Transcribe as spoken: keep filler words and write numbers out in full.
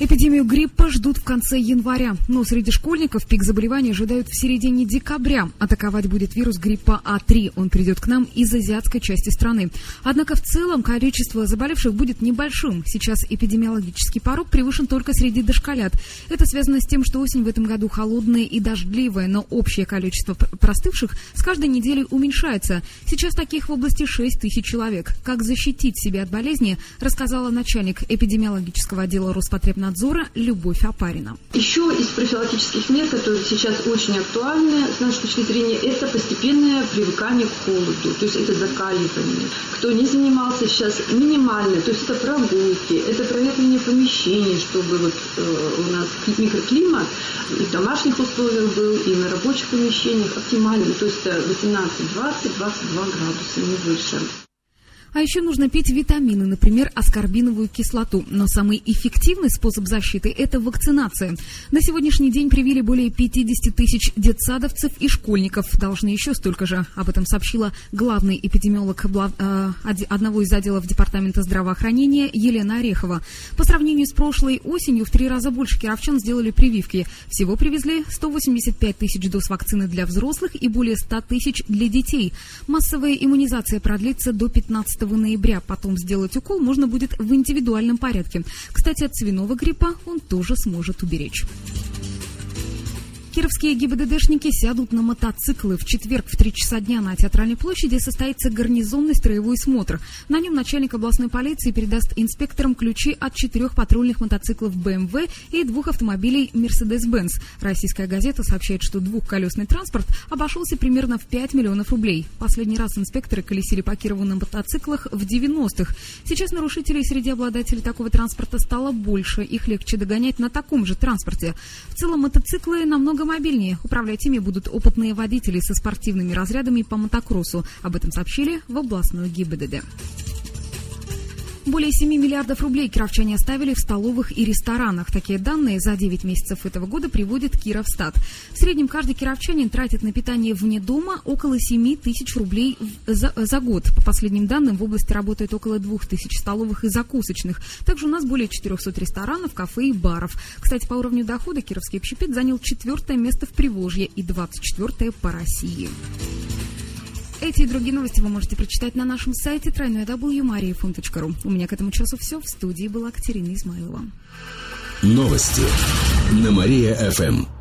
Эпидемию гриппа ждут в конце января, но среди школьников пик заболеваний ожидают в середине декабря. Атаковать будет вирус гриппа А три. Он придет к нам из азиатской части страны. Однако в целом количество заболевших будет небольшим. Сейчас эпидемиологический порог превышен только среди дошколят. Это связано с тем, что осень в этом году холодная и дождливая, но общее количество простывших с каждой неделей уменьшается. Сейчас таких в области шесть тысяч человек. Как защитить себя от болезни, рассказала начальник эпидемиологического отдела Роспотребнадзора Надзора Любовь Апарина. Еще из профилактических мер, которые сейчас очень актуальны с нашей точки зрения, это постепенное привыкание к холоду, то есть это закаливание. Кто не занимался сейчас минимально, то есть это прогулки, это проветривание помещений, чтобы вот, э, у нас микроклимат и в домашних условиях был, и на рабочих помещениях оптимальный, то есть это восемнадцать, двадцать, двадцать два градуса, не выше. А еще нужно пить витамины, например, аскорбиновую кислоту. Но самый эффективный способ защиты – это вакцинация. На сегодняшний день привили более пятьдесят тысяч детсадовцев и школьников. Должны еще столько же. Об этом сообщила главный эпидемиолог одного из отделов Департамента здравоохранения Елена Орехова. По сравнению с прошлой осенью в три раза больше кировчан сделали прививки. Всего привезли сто восемьдесят пять тысяч доз вакцины для взрослых и более сто тысяч для детей. Массовая иммунизация продлится до пятнадцатого ноября. Потом сделать укол можно будет в индивидуальном порядке. Кстати, от свиного гриппа он тоже сможет уберечь. Кировские ГИБДДшники сядут на мотоциклы. В четверг в три часа дня на Театральной площади состоится гарнизонный строевой смотр. На нем начальник областной полиции передаст инспекторам ключи от четырех патрульных мотоциклов бэ эм вэ и двух автомобилей Mercedes-Benz. Российская газета сообщает, что двухколесный транспорт обошелся примерно в пять миллионов рублей. Последний раз инспекторы колесили по Кирову на мотоциклах в девяностых. Сейчас нарушителей среди обладателей такого транспорта стало больше. Их легче догонять на таком же транспорте. В целом мотоциклы намного мобильнее. Управлять ими будут опытные водители со спортивными разрядами по мотокроссу. Об этом сообщили в областную ГИБДД. Более семи миллиардов рублей кировчане оставили в столовых и ресторанах. Такие данные за девять месяцев этого года приводит Кировстат. В среднем каждый кировчанин тратит на питание вне дома около семи тысяч рублей за, за год. По последним данным, в области работает около двух тысяч столовых и закусочных. Также у нас более четырехсот ресторанов, кафе и баров. Кстати, по уровню дохода кировский общепит занял четвертое место в Приволжье и двадцать четвёртое по России. Эти и другие новости вы можете прочитать на нашем сайте дабл ю дабл ю дабл ю точка мария эф эм точка ру. У меня к этому часу все. В студии была Екатерина Измайлова. Новости на Мария-ФМ.